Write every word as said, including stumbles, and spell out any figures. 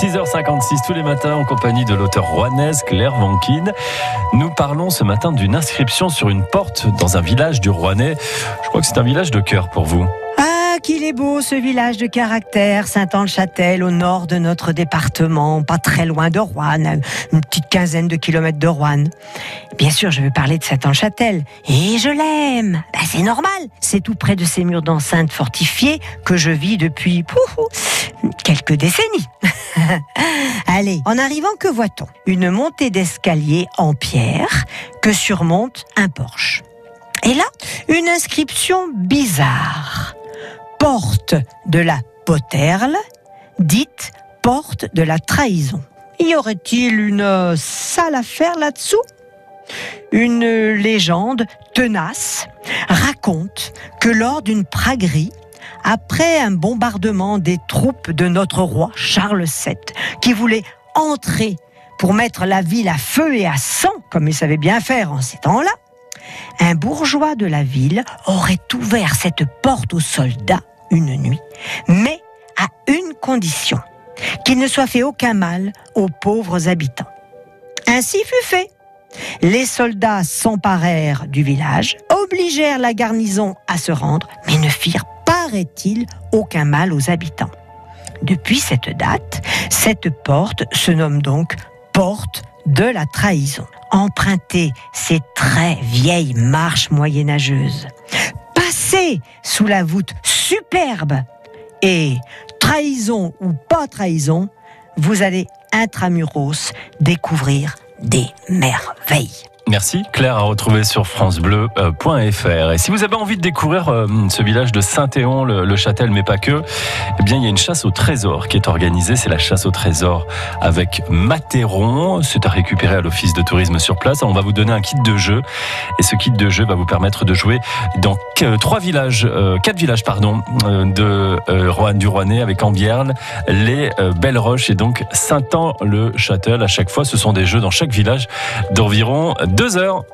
six heures cinquante-six tous les matins en compagnie de l'auteur rouennaise Claire Van Kinh. Nous parlons ce matin d'une inscription sur une porte dans un village du Rouennais. Je crois que c'est un village de cœur pour vous. Qu'il est beau ce village de caractère, Saint-Anne-le-Châtel, au nord de notre département, pas très loin de Roanne, une petite quinzaine de kilomètres de Roanne. Bien sûr, je veux parler de Saint-Anne-le-Châtel, et je l'aime. Ben, c'est normal, c'est tout près de ces murs d'enceinte fortifiés que je vis depuis pouf, quelques décennies. Allez, en arrivant, que voit-on ? Une montée d'escalier en pierre que surmonte un porche. Et là, une inscription bizarre. Porte de la Potterle, dite porte de la trahison. Y aurait-il une sale affaire là-dessous ? Une légende tenace raconte que lors d'une praguerie, après un bombardement des troupes de notre roi Charles sept, qui voulait entrer pour mettre la ville à feu et à sang, comme il savait bien faire en ces temps-là, un bourgeois de la ville aurait ouvert cette porte aux soldats une nuit, mais à une condition, qu'il ne soit fait aucun mal aux pauvres habitants. Ainsi fut fait. Les soldats s'emparèrent du village, obligèrent la garnison à se rendre, mais ne firent, paraît-il, aucun mal aux habitants. Depuis cette date, cette porte se nomme donc « Porte de la trahison ». Emprunter ces très vieilles marches moyenâgeuses, passer sous la voûte superbe et, trahison ou pas trahison, vous allez intramuros découvrir des merveilles. Merci Claire, à retrouver sur francebleu point fr. Et si vous avez envie de découvrir euh, ce village de Saint-Haon-le-Châtel, mais pas que, eh bien il y a une chasse au trésor qui est organisée. C'est la chasse au trésor avec Materon. C'est à récupérer à l'office de tourisme sur place. On va vous donner un kit de jeu. Et ce kit de jeu va vous permettre de jouer dans trois villages, euh, quatre villages pardon, euh, de euh, Roanne, du Rouennais, avec Ambierle, les euh, Belleroche et donc Saint-Anne-le-Châtel. À chaque fois, ce sont des jeux dans chaque village d'environ deux heures.